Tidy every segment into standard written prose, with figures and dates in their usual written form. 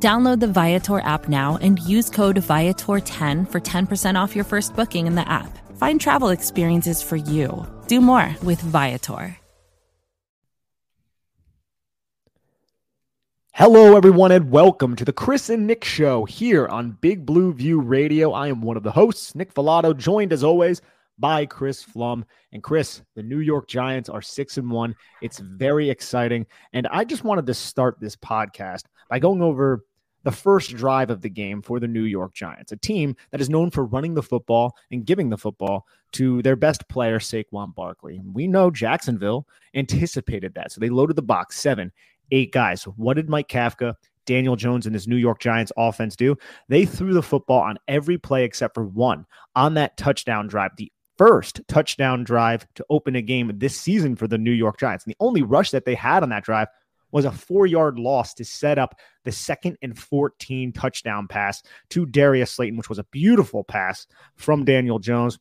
Download the Viator app now and use code Viator10 for 10% off your first booking in the app. Find travel experiences for you. Do more with Viator. Hello, everyone, and welcome to the Chris and Nick Show here on Big Blue View Radio. I am one of the hosts, Nick Villotto, joined as always by Chris Flum. And Chris, the New York Giants are 6-1. It's very exciting. And I just wanted to start this podcast by going over the first drive of the game for the New York Giants, a team that is known for running the football and giving the football to their best player, Saquon Barkley. We know Jacksonville anticipated that, so they loaded the box 7, 8 guys. What did Mike Kafka, Daniel Jones, and this New York Giants offense do? They threw the football on every play except for one on that touchdown drive, the first touchdown drive to open a game this season for the New York Giants. And the only rush that they had on that drive was a 4-yard loss to set up the 2nd and 14 touchdown pass to Darius Slayton, which was a beautiful pass from Daniel Jones.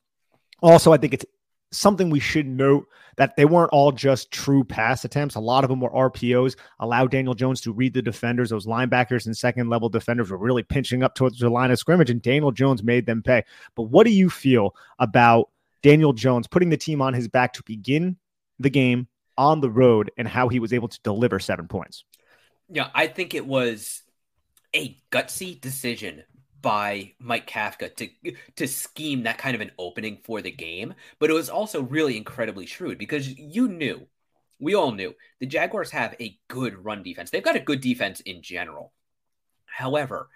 Also, I think it's something we should note that they weren't all just true pass attempts. A lot of them were RPOs, allowed Daniel Jones to read the defenders. Those linebackers and second-level defenders were really pinching up towards the line of scrimmage, and Daniel Jones made them pay. But what do you feel about Daniel Jones putting the team on his back to begin the game on the road and how he was able to deliver 7 points? Yeah, I think it was a gutsy decision by Mike Kafka to scheme that kind of an opening for the game, but it was also really incredibly shrewd because we all knew, the Jaguars have a good run defense. They've got a good defense in general. However,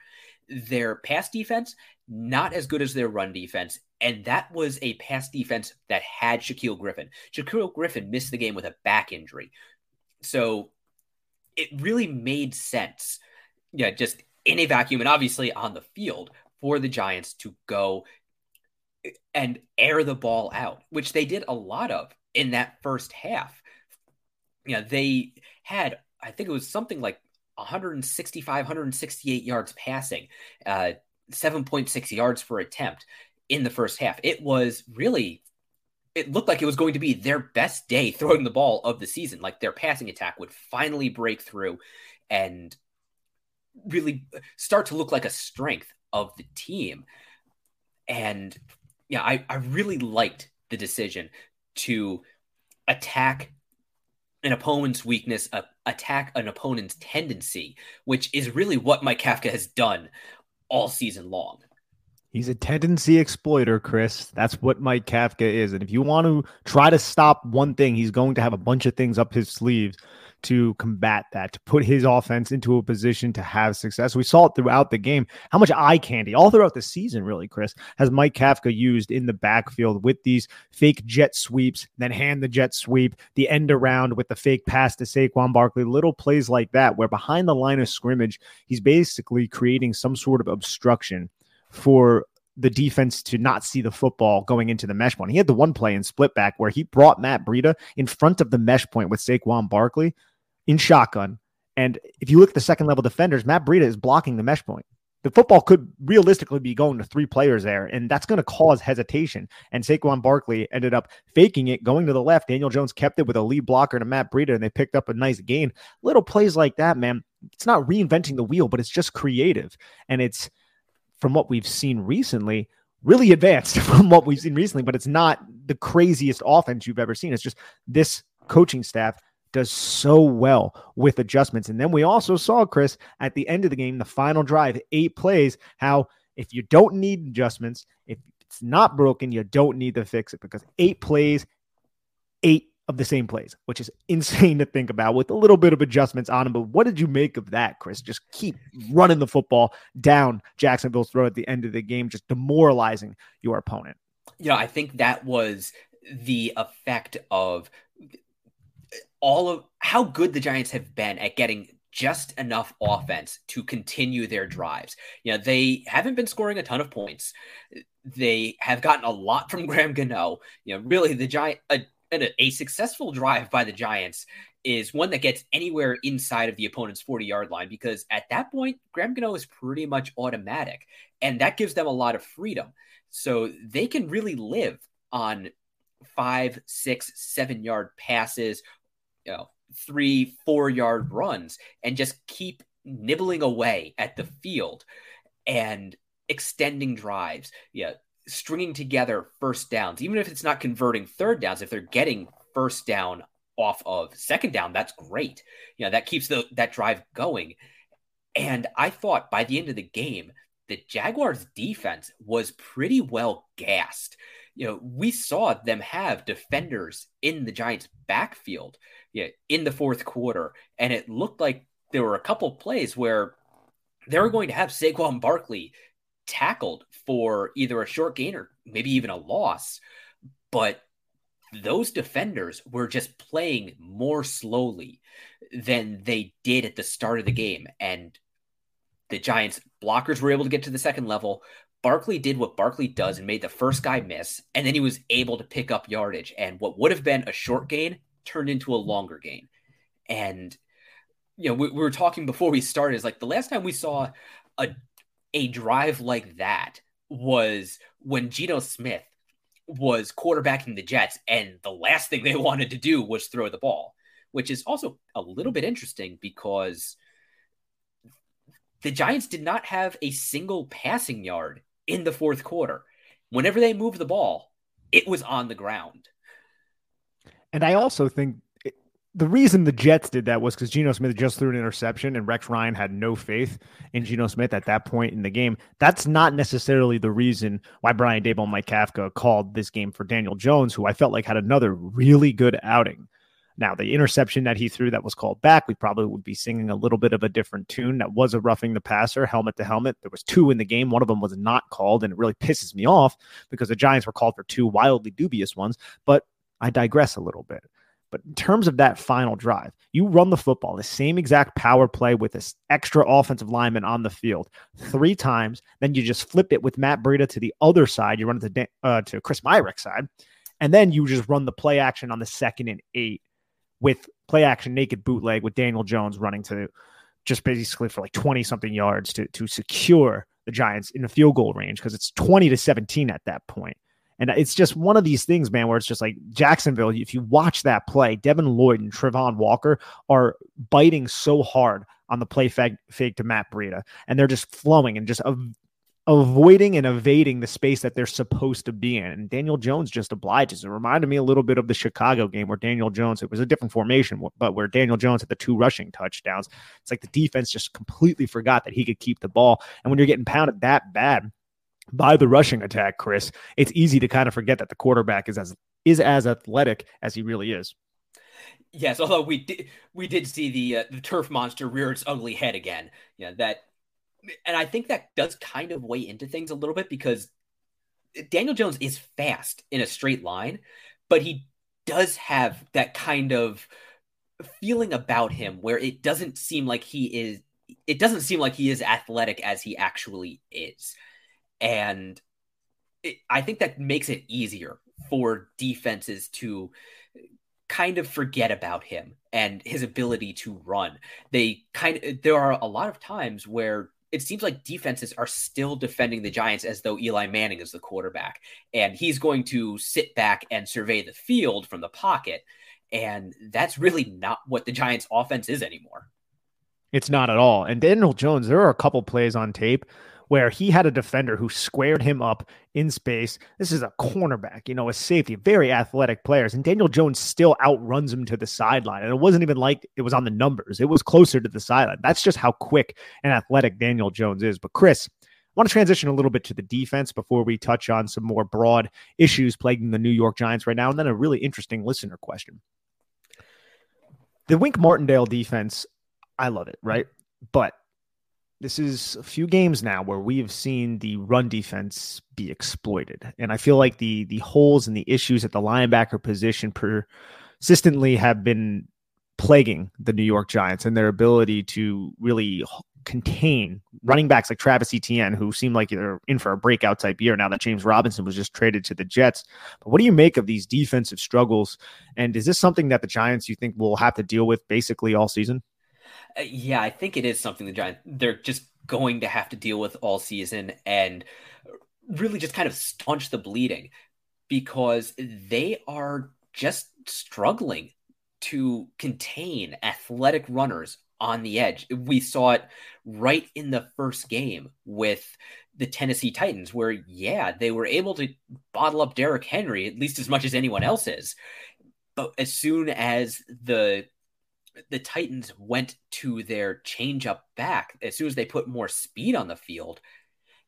their pass defense, not as good as their run defense, and that was a pass defense that had Shaquille Griffin. Shaquille Griffin missed the game with a back injury. So it really made sense, just in a vacuum and obviously on the field, for the Giants to go and air the ball out, which they did a lot of in that first half. They had, I think it was something like 165, 168 yards passing, 7.6 yards per attempt in the first half. It looked like it was going to be their best day throwing the ball of the season. Like, their passing attack would finally break through and really start to look like a strength of the team. And I really liked the decision to attack an opponent's weakness, attack an opponent's tendency, which is really what Mike Kafka has done all season long. He's a tendency exploiter, Chris. That's what Mike Kafka is. And if you want to try to stop one thing, he's going to have a bunch of things up his sleeves to combat that, to put his offense into a position to have success. We saw it throughout the game, how much eye candy all throughout the season, really, Chris, has Mike Kafka used in the backfield with these fake jet sweeps, then hand the jet sweep, the end around with the fake pass to Saquon Barkley, little plays like that, where behind the line of scrimmage, he's basically creating some sort of obstruction for the defense to not see the football going into the mesh point. He had the one play in split back where he brought Matt Breida in front of the mesh point with Saquon Barkley in shotgun. And if you look at the second-level defenders, Matt Breida is blocking the mesh point. The football could realistically be going to three players there, and that's going to cause hesitation. And Saquon Barkley ended up faking it, going to the left. Daniel Jones kept it with a lead blocker to Matt Breida, and they picked up a nice gain. Little plays like that, man. It's not reinventing the wheel, but it's just creative. And it's, from what we've seen recently, really advanced from what we've seen recently, but it's not the craziest offense you've ever seen. It's just this coaching staff does so well with adjustments. And then we also saw, Chris, at the end of the game, the final drive, 8 plays, how if you don't need adjustments, if it's not broken, you don't need to fix it, because 8 plays, 8 of the same plays, which is insane to think about with a little bit of adjustments on him. But what did you make of that, Chris? Just keep running the football down Jacksonville's throat at the end of the game, just demoralizing your opponent. I think that was the effect of all of how good the Giants have been at getting just enough offense to continue their drives. You know, they haven't been scoring a ton of points. They have gotten a lot from Graham Gano. You know, really the a successful drive by the Giants is one that gets anywhere inside of the opponent's 40-yard line, because at that point, Graham Gano is pretty much automatic, and that gives them a lot of freedom. So they can really live on 5, 6, 7-yard passes, you know, 3, 4-yard runs, and just keep nibbling away at the field and extending drives, stringing together first downs. Even if it's not converting third downs, if they're getting first down off of second down, that's great. You know, that keeps that drive going. And I thought by the end of the game, the Jaguars defense was pretty well gassed. You know, we saw them have defenders in the Giants backfield in the fourth quarter. And it looked like there were a couple plays where they were going to have Saquon Barkley tackled for either a short gain or maybe even a loss. But those defenders were just playing more slowly than they did at the start of the game. And the Giants blockers were able to get to the second level. Barkley did what Barkley does and made the first guy miss. And then he was able to pick up yardage, and what would have been a short gain turned into a longer gain. And, you know, we were talking before we started, is like the last time we saw a drive like that was when Geno Smith was quarterbacking the Jets, and the last thing they wanted to do was throw the ball, which is also a little bit interesting because the Giants did not have a single passing yard in the fourth quarter. Whenever they moved the ball, it was on the ground. And I also think the reason the Jets did that was because Geno Smith just threw an interception and Rex Ryan had no faith in Geno Smith at that point in the game. That's not necessarily the reason why Brian Daboll and Mike Kafka called this game for Daniel Jones, who I felt like had another really good outing. Now, the interception that he threw that was called back, we probably would be singing a little bit of a different tune. That was a roughing the passer, helmet to helmet. There was 2 in the game. One of them was not called, and it really pisses me off because the Giants were called for 2 wildly dubious ones, but I digress a little bit. But in terms of that final drive, you run the football, the same exact power play with this extra offensive lineman on the field 3 times. Then you just flip it with Matt Breida to the other side. You run it to Chris Myrick's side. And then you just run the play action on the 2nd and 8 with play action naked bootleg with Daniel Jones running to just basically for like 20-something yards to secure the Giants in the field goal range because it's 20-17 at that point. And it's just one of these things, man, where it's just like Jacksonville, if you watch that play, Devin Lloyd and Trevon Walker are biting so hard on the play fake to Matt Breida, and they're just flowing and just avoiding and evading the space that they're supposed to be in. And Daniel Jones just obliges. It reminded me a little bit of the Chicago game where Daniel Jones, it was a different formation, but where Daniel Jones had the 2 rushing touchdowns. It's like the defense just completely forgot that he could keep the ball. And when you're getting pounded that bad by the rushing attack, Chris, it's easy to kind of forget that the quarterback is as athletic as he really is. Yes, although we did see the turf monster rear its ugly head again. Yeah, and I think that does kind of weigh into things a little bit because Daniel Jones is fast in a straight line, but he does have that kind of feeling about him where it doesn't seem like he is athletic as he actually is. And I think that makes it easier for defenses to kind of forget about him and his ability to run. There are a lot of times where it seems like defenses are still defending the Giants as though Eli Manning is the quarterback, and he's going to sit back and survey the field from the pocket. And that's really not what the Giants offense is anymore. It's not at all. And Daniel Jones, there are a couple plays on tape where he had a defender who squared him up in space. This is a cornerback, a safety, very athletic players. And Daniel Jones still outruns him to the sideline. And it wasn't even like it was on the numbers. It was closer to the sideline. That's just how quick and athletic Daniel Jones is. But Chris, I want to transition a little bit to the defense before we touch on some more broad issues plaguing the New York Giants right now, and then a really interesting listener question. The Wink Martindale defense, I love it, right? But this is a few games now where we have seen the run defense be exploited. And I feel like the holes and the issues at the linebacker position persistently have been plaguing the New York Giants and their ability to really contain running backs like Travis Etienne, who seem like they're in for a breakout type year now that James Robinson was just traded to the Jets. But what do you make of these defensive struggles? And is this something that the Giants, you think, will have to deal with basically all season? Yeah, I think it is something the Giants, they're just going to have to deal with all season and really just kind of staunch the bleeding, because they are just struggling to contain athletic runners on the edge. We saw it right in the first game with the Tennessee Titans, where, yeah, they were able to bottle up Derrick Henry at least as much as anyone else is. But as soon as the Titans went to their change up back, as soon as they put more speed on the field,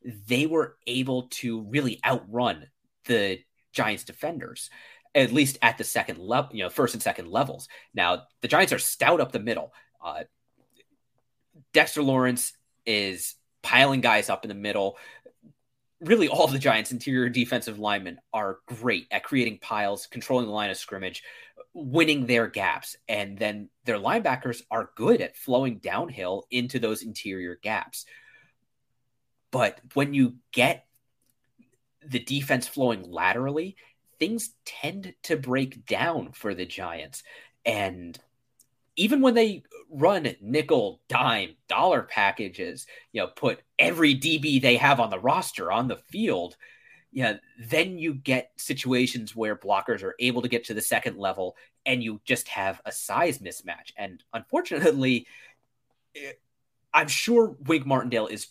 they were able to really outrun the Giants defenders, at least at the second level, first and second levels. Now, the Giants are stout up the middle. Dexter Lawrence is piling guys up in the middle. Really, all the Giants' interior defensive linemen are great at creating piles, controlling the line of scrimmage, winning their gaps. And then their linebackers are good at flowing downhill into those interior gaps. But when you get the defense flowing laterally, things tend to break down for the Giants. And even when they run nickel, dime, dollar packages, put every DB they have on the roster on the field, then you get situations where blockers are able to get to the second level and you just have a size mismatch. And unfortunately, I'm sure Wink Martindale is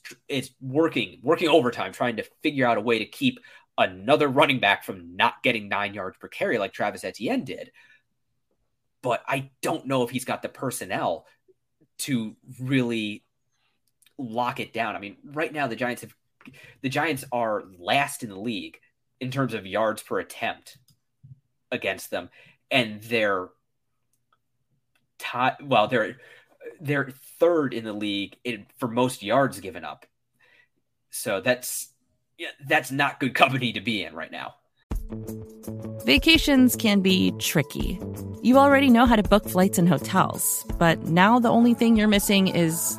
working overtime, trying to figure out a way to keep another running back from not getting 9 yards per carry like Travis Etienne did. But I don't know if he's got the personnel to really lock it down. I mean, right now the Giants are last in the league in terms of yards per attempt against them, and they're third in the league for most yards given up. So that's not good company to be in right now. Vacations can be tricky. You already know how to book flights and hotels, but now the only thing you're missing is,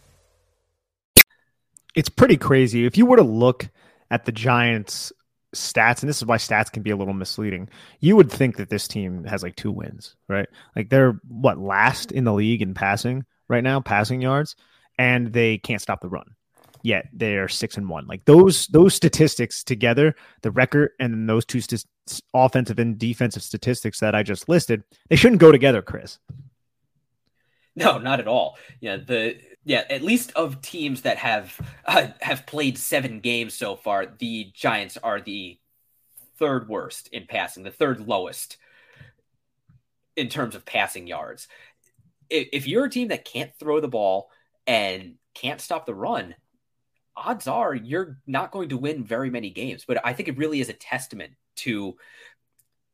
It's pretty crazy. If you were to look at the Giants' stats, and this is why stats can be a little misleading, you would think that this team has like 2 wins, right? Like they're last in the league in passing right now, passing yards, and they can't stop the run. Yet they are 6-1. Like those statistics together, the record and those two offensive and defensive statistics that I just listed, they shouldn't go together, Chris. No, not at all. At least of teams that have played 7 games so far, the Giants are the 3rd worst in passing, the 3rd lowest in terms of passing yards. If you're a team that can't throw the ball and can't stop the run, odds are you're not going to win very many games. But I think it really is a testament to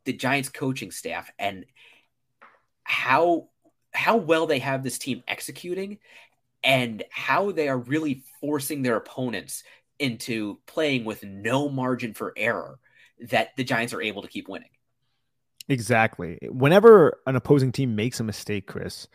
the Giants coaching staff and how well they have this team executing and how they are really forcing their opponents into playing with no margin for error, that the Giants are able to keep winning. Exactly. Whenever an opposing team makes a mistake, Chris,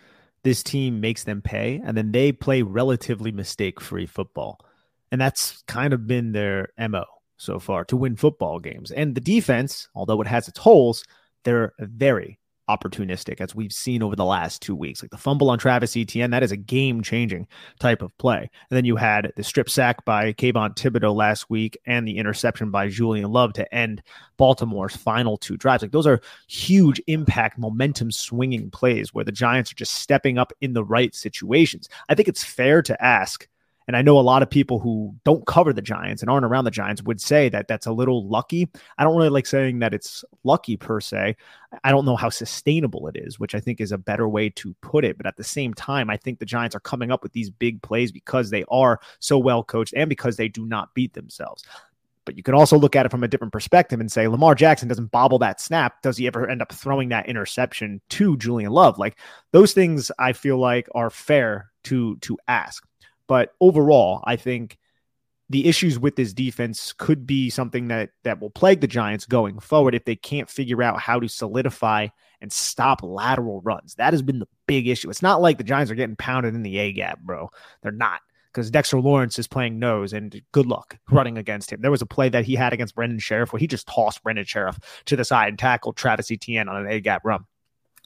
this team makes them pay, and then they play relatively mistake-free football. And that's kind of been their MO so far, to win football games. And the defense, although it has its holes, they're very opportunistic, as we've seen over the last 2 weeks. Like the fumble on Travis Etienne, that is a game-changing type of play. And then you had the strip sack by Kayvon Thibodeau last week and the interception by Julian Love to end Baltimore's final two drives. Like those are huge impact, momentum-swinging plays where the Giants are just stepping up in the right situations. I think it's fair to ask, and I know a lot of people who don't cover the Giants and aren't around the Giants would say that that's a little lucky. I don't really like saying that it's lucky per se. I don't know how sustainable it is, which I think is a better way to put it. But at the same time, I think the Giants are coming up with these big plays because they are so well coached and because they do not beat themselves. But you can also look at it from a different perspective and say, Lamar Jackson doesn't bobble that snap. Does he ever end up throwing that interception to Julian Love? Like those things I feel like are fair to ask. But overall, I think the issues with this defense could be something that will plague the Giants going forward if they can't figure out how to solidify and stop lateral runs. That has been the big issue. It's not like the Giants are getting pounded in the A-gap, bro. They're not, because Dexter Lawrence is playing nose, and good luck running against him. There was a play that he had against Brandon Scherff where he just tossed Brandon Scherff to the side and tackled Travis Etienne on an A-gap run.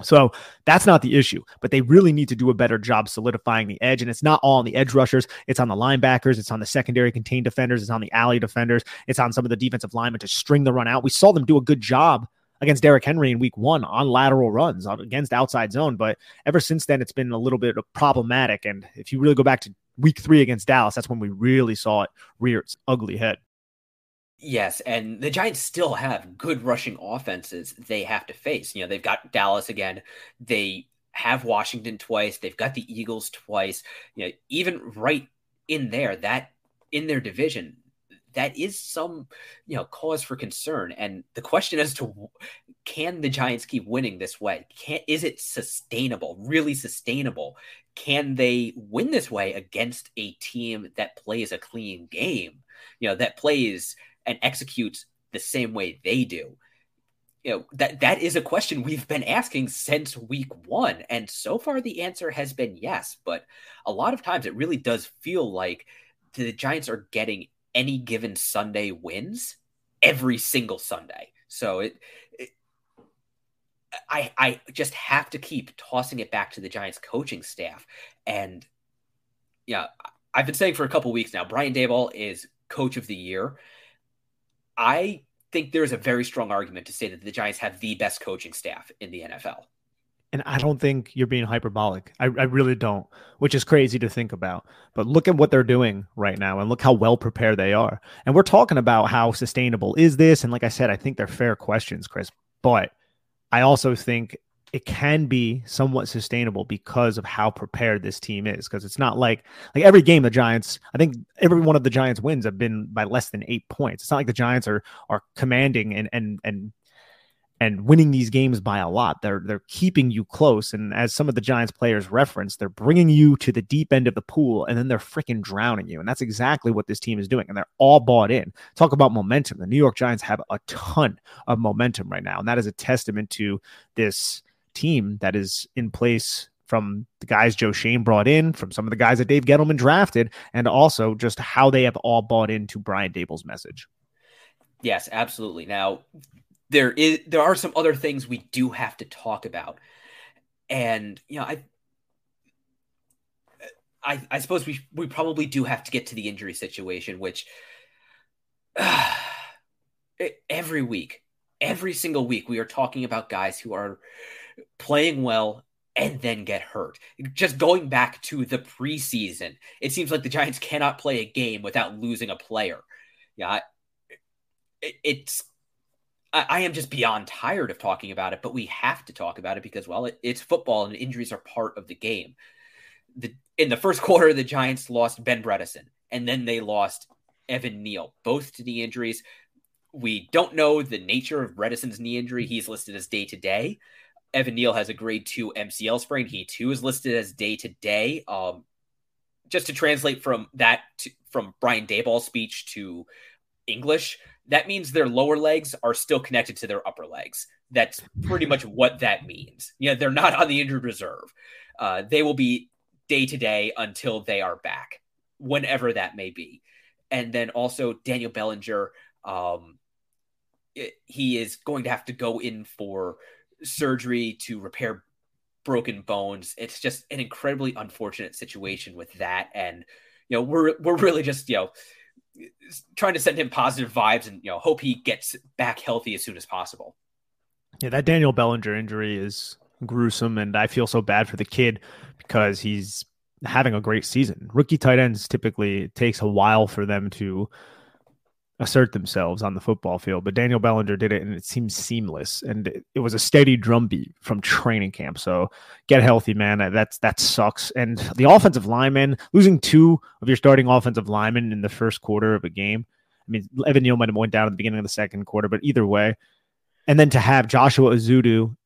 So that's not the issue, but they really need to do a better job solidifying the edge. And it's not all on the edge rushers. It's on the linebackers. It's on the secondary contained defenders. It's on the alley defenders. It's on some of the defensive linemen to string the run out. We saw them do a good job against Derrick Henry in week 1 on lateral runs against outside zone. But ever since then, it's been a little bit problematic. And if you really go back to week 3 against Dallas, that's when we really saw it rear its ugly head. Yes, and the Giants still have good rushing offenses they have to face. You know, they've got Dallas again. They have Washington twice. They've got the Eagles twice. You know, even right in there, that in their division, that is some, you know, cause for concern. And the question as to, can the Giants keep winning this way? Is it sustainable, really sustainable? Can they win this way against a team that plays a clean game, you know, that plays and executes the same way they do? You know, that is a question we've been asking since week 1. And so far the answer has been yes, but a lot of times it really does feel like the Giants are getting any given Sunday wins every single Sunday. So I just have to keep tossing it back to the Giants coaching staff. And yeah, I've been saying for a couple weeks now, Brian Daboll is coach of the year. I think there's a very strong argument to say that the Giants have the best coaching staff in the NFL. And I don't think you're being hyperbolic. I really don't, which is crazy to think about. But look at what they're doing right now and look how well prepared they are. And we're talking about how sustainable is this. And like I said, I think they're fair questions, Chris. But I also think it can be somewhat sustainable because of how prepared this team is. Because it's not like every game the Giants, I think every one of the Giants wins have been by less than 8 points. It's not like the Giants are commanding and winning these games by a lot. They're keeping you close. And as some of the Giants players reference, they're bringing you to the deep end of the pool and then they're freaking drowning you. And that's exactly what this team is doing. And they're all bought in. Talk about momentum. The New York Giants have a ton of momentum right now. And that is a testament to this team that is in place from the guys Joe Shane brought in, from some of the guys that Dave Gettleman drafted, and also just how they have all bought into Brian Daboll's message. Yes, absolutely. Now, there are some other things we do have to talk about. And, you know, I suppose we probably do have to get to the injury situation, which every single week, we are talking about guys who are playing well and then get hurt. Just going back to the preseason, it seems like the Giants cannot play a game without losing a player. Yeah, I am just beyond tired of talking about it, but we have to talk about it because, well, it's football and injuries are part of the game. In the first quarter, the Giants lost Ben Bredesen, and then they lost Evan Neal, both to knee injuries. We don't know the nature of Bredesen's knee injury. He's listed as day-to-day. Evan Neal has a grade 2 MCL sprain. He, too, is listed as day-to-day. Just to translate from that, from Brian Daboll's speech to English, that means their lower legs are still connected to their upper legs. That's pretty much what that means. You know, they're not on the injured reserve. They will be day-to-day until they are back, whenever that may be. And then also Daniel Bellinger, he is going to have to go in for surgery to repair broken bones. It's just an incredibly unfortunate situation with that. And, you know, we're really just, you know, trying to send him positive vibes and, you know, hope he gets back healthy as soon as possible. Yeah, that Daniel Bellinger injury is gruesome, and I feel so bad for the kid because he's having a great season. Rookie tight ends typically, it takes a while for them to assert themselves on the football field, but Daniel Bellinger did it, and it seemed seamless, and it was a steady drumbeat from training camp. So get healthy, man. That sucks. And the offensive linemen, losing two of your starting offensive linemen in the first quarter of a game. I mean, Evan Neal might have went down at the beginning of the second quarter, but either way. And then to have Joshua Ezeudu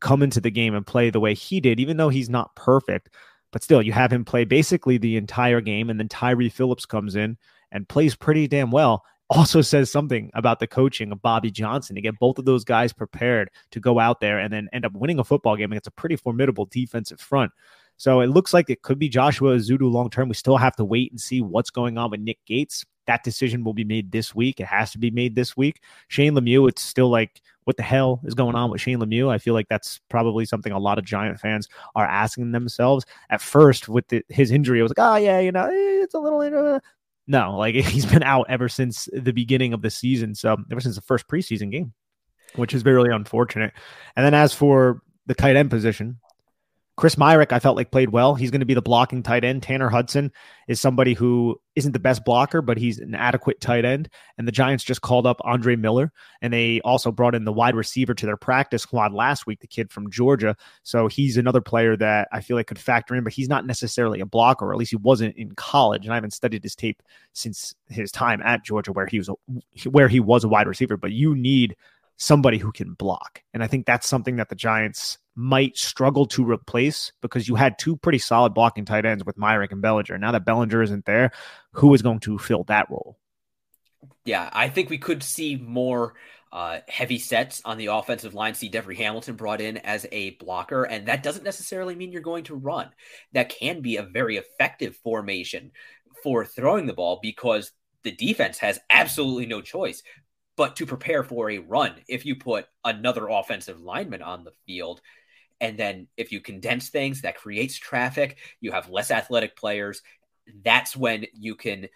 come into the game and play the way he did, even though he's not perfect, but still you have him play basically the entire game. And then Tyree Phillips comes in and plays pretty damn well. Also says something about the coaching of Bobby Johnson to get both of those guys prepared to go out there and then end up winning a football game against a pretty formidable defensive front. So it looks like it could be Joshua Ezeudu long-term. We still have to wait and see what's going on with Nick Gates. That decision will be made this week. It has to be made this week. Shane Lemieux, it's still like, what the hell is going on with Shane Lemieux? I feel like that's probably something a lot of Giant fans are asking themselves. At first, with his injury, I was like, oh, yeah, you know, it's a little... No, like he's been out ever since the beginning of the season. So ever since the first preseason game, which is very unfortunate. And then as for the tight end position, Chris Myrick, I felt like played well. He's going to be the blocking tight end. Tanner Hudson is somebody who isn't the best blocker, but he's an adequate tight end. And the Giants just called up Andre Miller, and they also brought in the wide receiver to their practice squad last week, the kid from Georgia. So he's another player that I feel like could factor in, but he's not necessarily a blocker, or at least he wasn't in college. And I haven't studied his tape since his time at Georgia where he was a wide receiver, but you need somebody who can block. And I think that's something that the Giants might struggle to replace, because you had two pretty solid blocking tight ends with Myrick and Bellinger. Now that Bellinger isn't there, who is going to fill that role? Yeah, I think we could see more heavy sets on the offensive line. See Devery Hamilton brought in as a blocker, and that doesn't necessarily mean you're going to run. That can be a very effective formation for throwing the ball, because the defense has absolutely no choice but to prepare for a run if you put another offensive lineman on the field. And then if you condense things, that creates traffic. You have less athletic players. That's when you can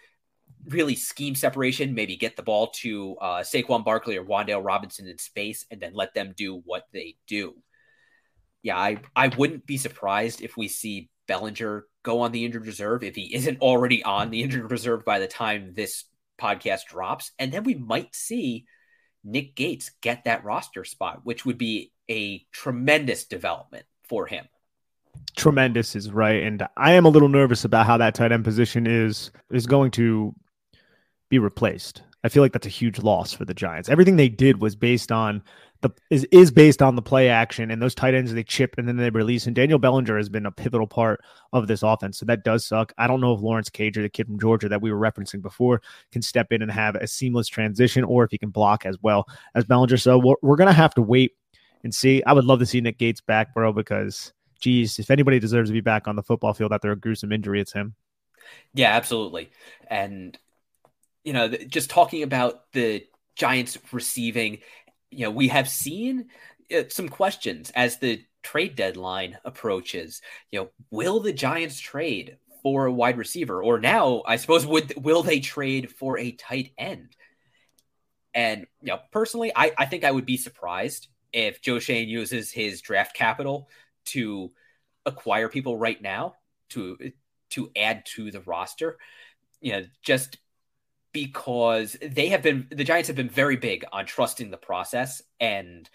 really scheme separation, maybe get the ball to Saquon Barkley or Wandale Robinson in space, and then let them do what they do. Yeah, I wouldn't be surprised if we see Bellinger go on the injured reserve, if he isn't already on the injured reserve by the time this podcast drops. And then we might see Nick Gates get that roster spot, which would be a tremendous development for him. Tremendous is right. And I am a little nervous about how that tight end position is going to be replaced. I feel like that's a huge loss for the Giants. Everything they did was based on is based on the play action, and those tight ends, they chip and then they release. And Daniel Bellinger has been a pivotal part of this offense. So that does suck. I don't know if Lawrence Cager, the kid from Georgia that we were referencing before, can step in and have a seamless transition, or if he can block as well as Bellinger. So we're going to have to wait and see. I would love to see Nick Gates back, bro, because geez, if anybody deserves to be back on the football field after a gruesome injury, it's him. Yeah, absolutely. And, you know, just talking about the Giants receiving, you know, we have seen some questions as the trade deadline approaches. You know, will the Giants trade for a wide receiver? Or now, I suppose, will they trade for a tight end? And, you know, personally, I think I would be surprised if Joe Shane uses his draft capital to acquire people right now to add to the roster, you know, just because the Giants have been very big on trusting the process, and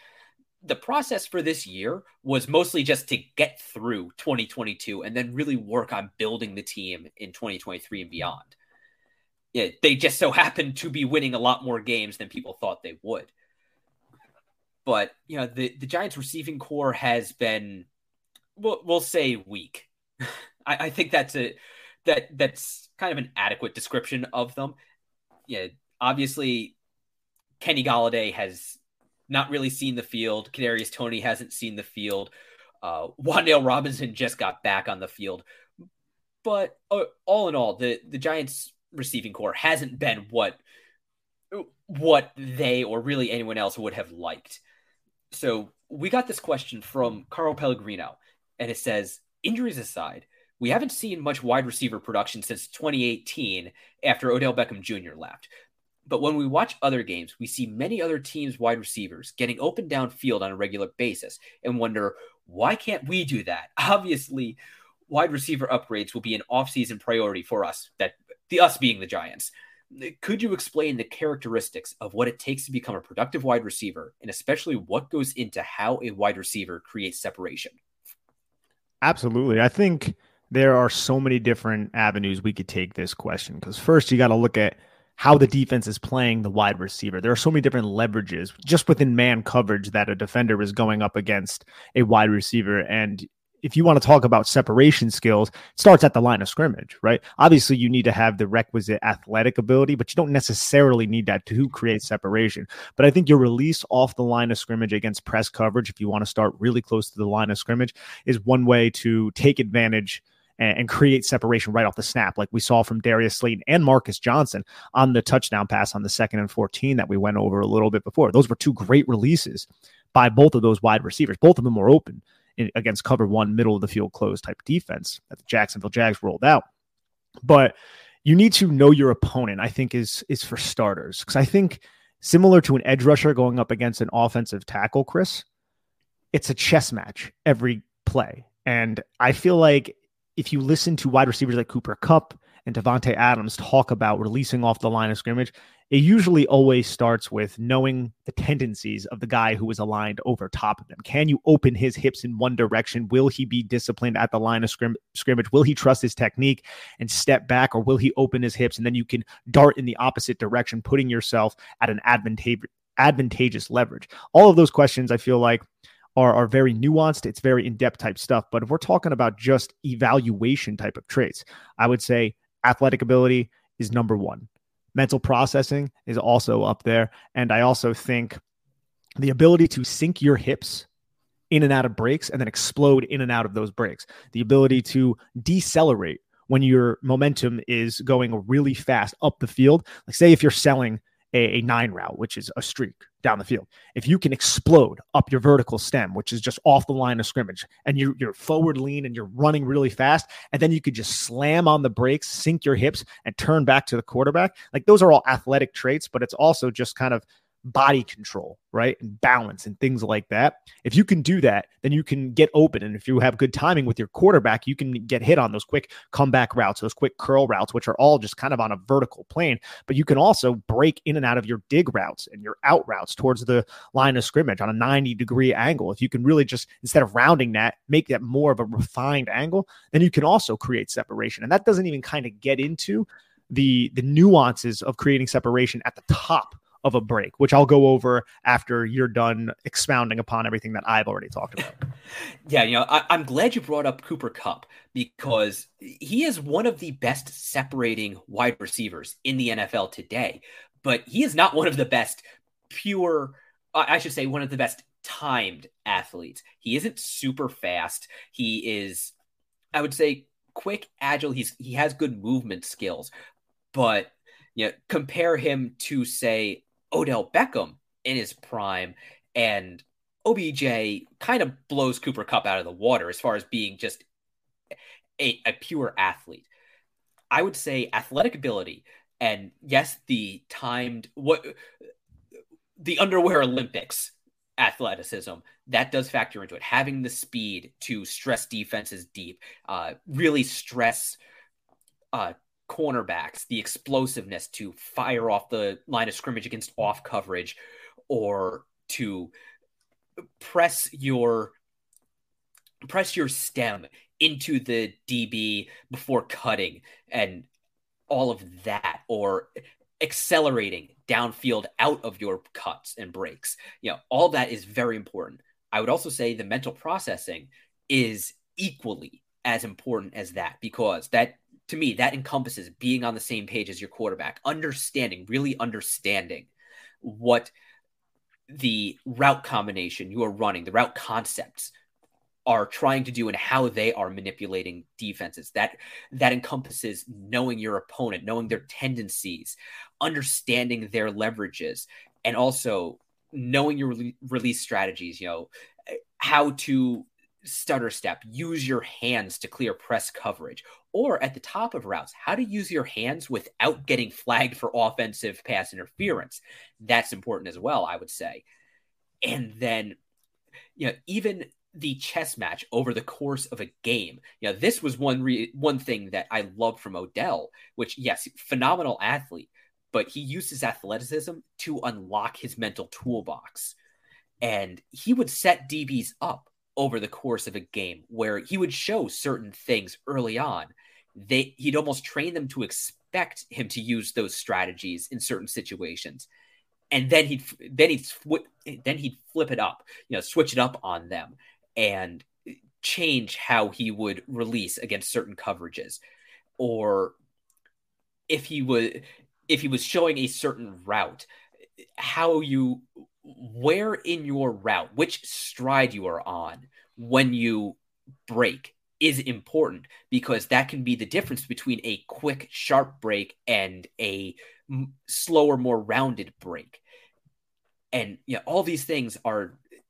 the process for this year was mostly just to get through 2022 and then really work on building the team in 2023 and beyond. Yeah, they just so happened to be winning a lot more games than people thought they would. But, you know, the Giants receiving core has been, we'll say, weak. I think that's kind of an adequate description of them. Yeah, obviously, Kenny Galladay has not really seen the field. Kadarius Toney hasn't seen the field. Wandale Robinson just got back on the field. But all in all, the Giants receiving core hasn't been what they or really anyone else would have liked. So we got this question from Carl Pellegrino, and it says, injuries aside, we haven't seen much wide receiver production since 2018 after Odell Beckham Jr. left. But when we watch other games, we see many other teams' wide receivers getting open downfield on a regular basis and wonder, why can't we do that? Obviously, wide receiver upgrades will be an offseason priority for us, that the us being the Giants. Could you explain the characteristics of what it takes to become a productive wide receiver, and especially what goes into how a wide receiver creates separation? Absolutely. I think there are so many different avenues we could take this question, because first you got to look at how the defense is playing the wide receiver. There are so many different leverages just within man coverage that a defender is going up against a wide receiver. And if you want to talk about separation skills, it starts at the line of scrimmage, right? Obviously, you need to have the requisite athletic ability, but you don't necessarily need that to create separation. But I think your release off the line of scrimmage against press coverage, if you want to start really close to the line of scrimmage, is one way to take advantage and create separation right off the snap, like we saw from Darius Slayton and Marcus Johnson on the touchdown pass on the 2nd and 14 that we went over a little bit before. Those were two great releases by both of those wide receivers. Both of them were open against cover one, middle of the field, close type defense that the Jacksonville Jags rolled out. But you need to know your opponent, I think, is for starters. Because I think similar to an edge rusher going up against an offensive tackle, Chris, it's a chess match every play. And I feel like if you listen to wide receivers like Cooper Kupp and Devontae Adams talk about releasing off the line of scrimmage, it usually always starts with knowing the tendencies of the guy who is aligned over top of them. Can you open his hips in one direction? Will he be disciplined at the line of scrimmage? Will he trust his technique and step back, or will he open his hips? And then you can dart in the opposite direction, putting yourself at an advantageous leverage. All of those questions, I feel like, are very nuanced. It's very in-depth type stuff. But if we're talking about just evaluation type of traits, I would say athletic ability is number one. Mental processing is also up there. And I also think the ability to sink your hips in and out of breaks and then explode in and out of those breaks. The ability to decelerate when your momentum is going really fast up the field. Like, say if you're selling a 9 route, which is a streak down the field. If you can explode up your vertical stem, which is just off the line of scrimmage, and you're forward lean and you're running really fast, and then you could just slam on the brakes, sink your hips, and turn back to the quarterback. Like, those are all athletic traits, but it's also just kind of body control, right? And balance and things like that. If you can do that, then you can get open. And if you have good timing with your quarterback, you can get hit on those quick comeback routes, those quick curl routes, which are all just kind of on a vertical plane. But you can also break in and out of your dig routes and your out routes towards the line of scrimmage on a 90-degree angle. If you can really just, instead of rounding that, make that more of a refined angle, then you can also create separation. And that doesn't even kind of get into the nuances of creating separation at the top of a break, which I'll go over after you're done expounding upon everything that I've already talked about. Yeah, you know, I'm glad you brought up Cooper Kupp, because he is one of the best separating wide receivers in the NFL today, but he is not one of the best one of the best timed athletes. He isn't super fast. He is, I would say, quick, agile. He has good movement skills, but you know, compare him to, say, Odell Beckham in his prime, and OBJ kind of blows Cooper Kupp out of the water as far as being just a pure athlete. I would say athletic ability, and yes, the underwear Olympics athleticism, that does factor into it. Having the speed to stress defenses deep, really stress cornerbacks, the explosiveness to fire off the line of scrimmage against off coverage, or to press your stem into the DB before cutting, and all of that, or accelerating downfield out of your cuts and breaks. You know, all that is very important. I would also say the mental processing is equally as important as that, because to me, that encompasses being on the same page as your quarterback, really understanding what the route combination you are running, the route concepts are trying to do, and how they are manipulating defenses. That encompasses knowing your opponent, knowing their tendencies, understanding their leverages, and also knowing your release strategies, you know, how to stutter step, use your hands to clear press coverage, or at the top of routes, how to use your hands without getting flagged for offensive pass interference. That's important as well, I would say. And then, you know, even the chess match over the course of a game. You know, this was one thing that I loved from Odell, which, yes, phenomenal athlete, but he used his athleticism to unlock his mental toolbox. And he would set DBs up over the course of a game where he would show certain things early on. He'd almost train them to expect him to use those strategies in certain situations. And then he'd flip it up, you know, switch it up on them and change how he would release against certain coverages. Or if he was showing a certain route, where in your route, which stride you are on when you break is important, because that can be the difference between a quick, sharp break and a slower, more rounded break. And you know, all these things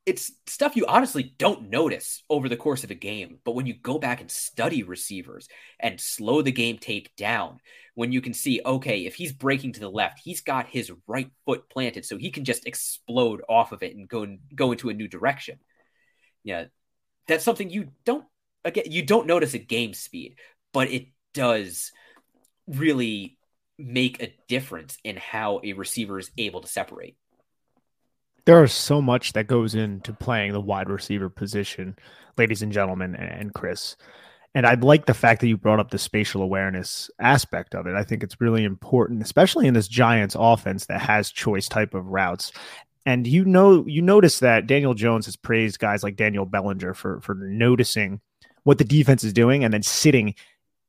it's stuff you honestly don't notice over the course of a game. But when you go back and study receivers and slow the game tape down, when you can see, okay, if he's breaking to the left, he's got his right foot planted, so he can just explode off of it and go into a new direction. Yeah, that's something you don't notice at game speed, but it does really make a difference in how a receiver is able to separate. There is so much that goes into playing the wide receiver position, ladies and gentlemen, and Chris. And I'd like the fact that you brought up the spatial awareness aspect of it. I think it's really important, especially in this Giants offense that has choice type of routes. And you notice that Daniel Jones has praised guys like Daniel Bellinger for noticing what the defense is doing and then sitting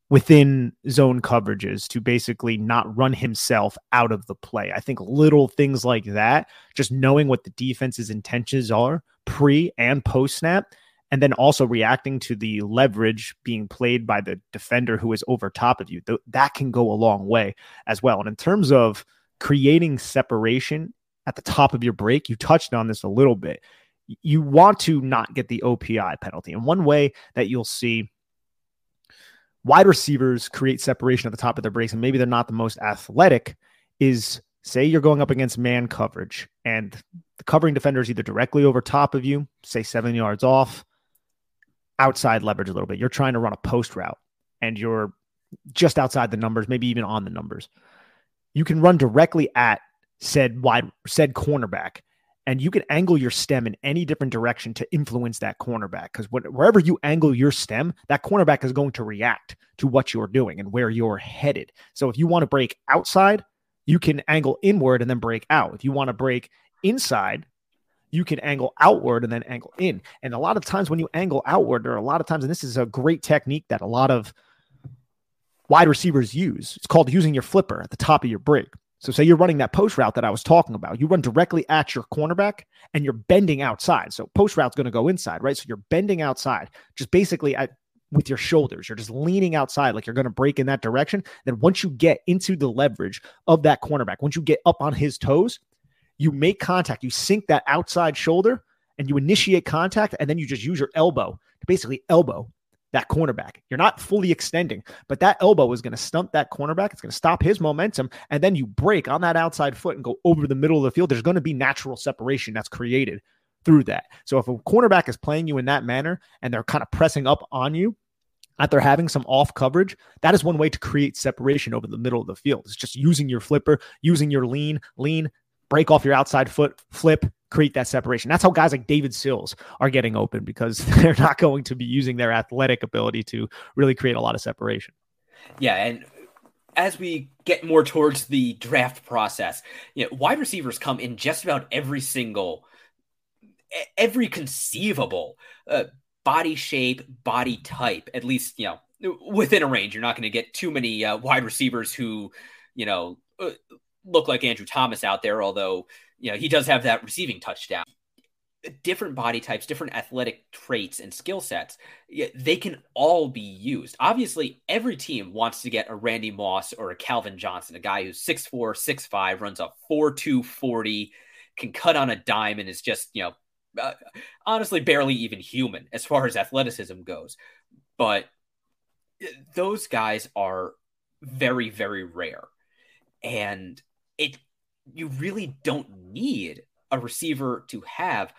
within zone coverages to basically not run himself out of the play. I think little things like that, just knowing what the defense's intentions are pre and post snap, and then also reacting to the leverage being played by the defender who is over top of you. That can go a long way as well. And in terms of creating separation at the top of your break, you touched on this a little bit. You want to not get the OPI penalty. And one way that you'll see wide receivers create separation at the top of their breaks, and maybe they're not the most athletic, is say you're going up against man coverage and the covering defender is either directly over top of you, say 7 yards off, outside leverage a little bit. You're trying to run a post route and you're just outside the numbers, maybe even on the numbers. You can run directly at said cornerback, and you can angle your stem in any different direction to influence that cornerback, because wherever you angle your stem, that cornerback is going to react to what you're doing and where you're headed. So if you want to break outside, you can angle inward and then break out. If you want to break inside, you can angle outward and then angle in. And a lot of times when you angle outward, there are a lot of times, and this is a great technique that a lot of wide receivers use. It's called using your flipper at the top of your break. So say you're running that post route that I was talking about. You run directly at your cornerback and you're bending outside. So post route's going to go inside, right? So you're bending outside, just basically with your shoulders. You're just leaning outside like you're going to break in that direction. Then once you get into the leverage of that cornerback, once you get up on his toes, you make contact. You sink that outside shoulder and you initiate contact, and then you just use your elbow to basically elbow that cornerback. You're not fully extending, but that elbow is going to stump that cornerback. It's going to stop his momentum. And then you break on that outside foot and go over the middle of the field. There's going to be natural separation that's created through that. So if a cornerback is playing you in that manner and they're kind of pressing up on you, after having some off coverage, that is one way to create separation over the middle of the field. It's just using your flipper, using your lean, break off your outside foot, flip, create that separation. That's how guys like David Sills are getting open, because they're not going to be using their athletic ability to really create a lot of separation. Yeah. And as we get more towards the draft process, you know, wide receivers come in just about every conceivable body shape, body type, at least, you know, within a range. You're not going to get too many wide receivers who, you know, look like Andrew Thomas out there, although, you know, he does have that receiving touchdown. Different body types, different athletic traits and skill sets, they can all be used. Obviously, every team wants to get a Randy Moss or a Calvin Johnson, a guy who's 6'4", 6'5", runs a 4.2 40, can cut on a dime and is just, you know, honestly, barely even human as far as athleticism goes. But those guys are very, very rare. And you really don't need a receiver to have,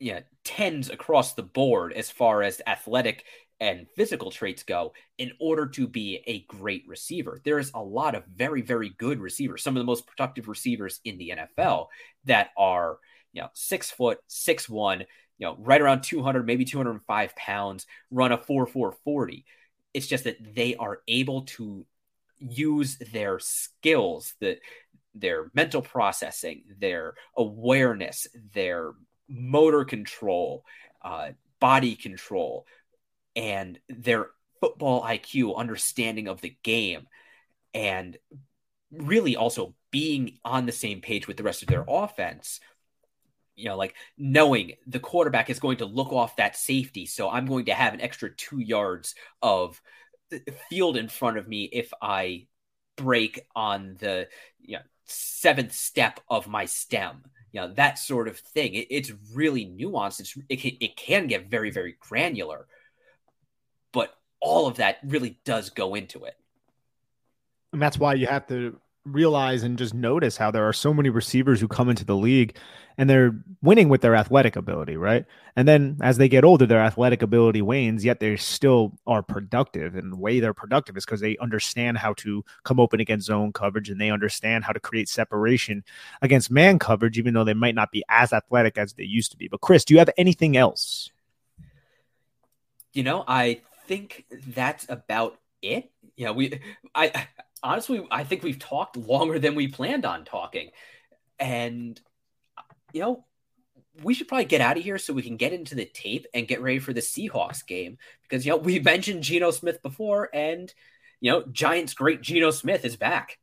you know, tens across the board as far as athletic and physical traits go in order to be a great receiver. There is a lot of very, very good receivers, some of the most productive receivers in the NFL that are, you know, 6 foot, 6'1", you know, right around 200, maybe 205 pounds, run a 4.40. It's just that they are able to use their skills, their mental processing, their awareness, their motor control, body control, and their football IQ, understanding of the game, and really also being on the same page with the rest of their offense. You know, like knowing the quarterback is going to look off that safety, so I'm going to have an extra 2 yards of field in front of me if I break on the, you know, 7th step of my stem, you know, that sort of thing. It's really nuanced. It can get very, very granular, but all of that really does go into it. And that's why you have to realize and just notice how there are so many receivers who come into the league and they're winning with their athletic ability, right? And then as they get older, their athletic ability wanes, yet they still are productive. And the way they're productive is because they understand how to come open against zone coverage, and they understand how to create separation against man coverage, even though they might not be as athletic as they used to be. But Chris, do you have anything else? You know, I think that's about it. You know, I think we've talked longer than we planned on talking, and, you know, we should probably get out of here so we can get into the tape and get ready for the Seahawks game, because, you know, we mentioned Geno Smith before, and, you know, Giants great Geno Smith is back.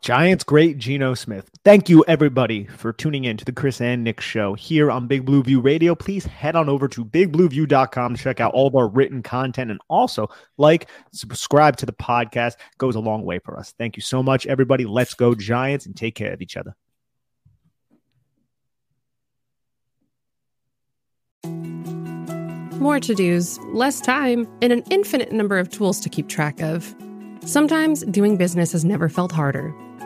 Giants great Geno Smith. Thank you, everybody, for tuning in to the Chris and Nick Show here on Big Blue View Radio. Please head on over to bigblueview.com to check out all of our written content, and also like, subscribe to the podcast. It goes a long way for us. Thank you so much, everybody. Let's go Giants, and take care of each other. More to-dos, less time, and an infinite number of tools to keep track of. Sometimes doing business has never felt harder,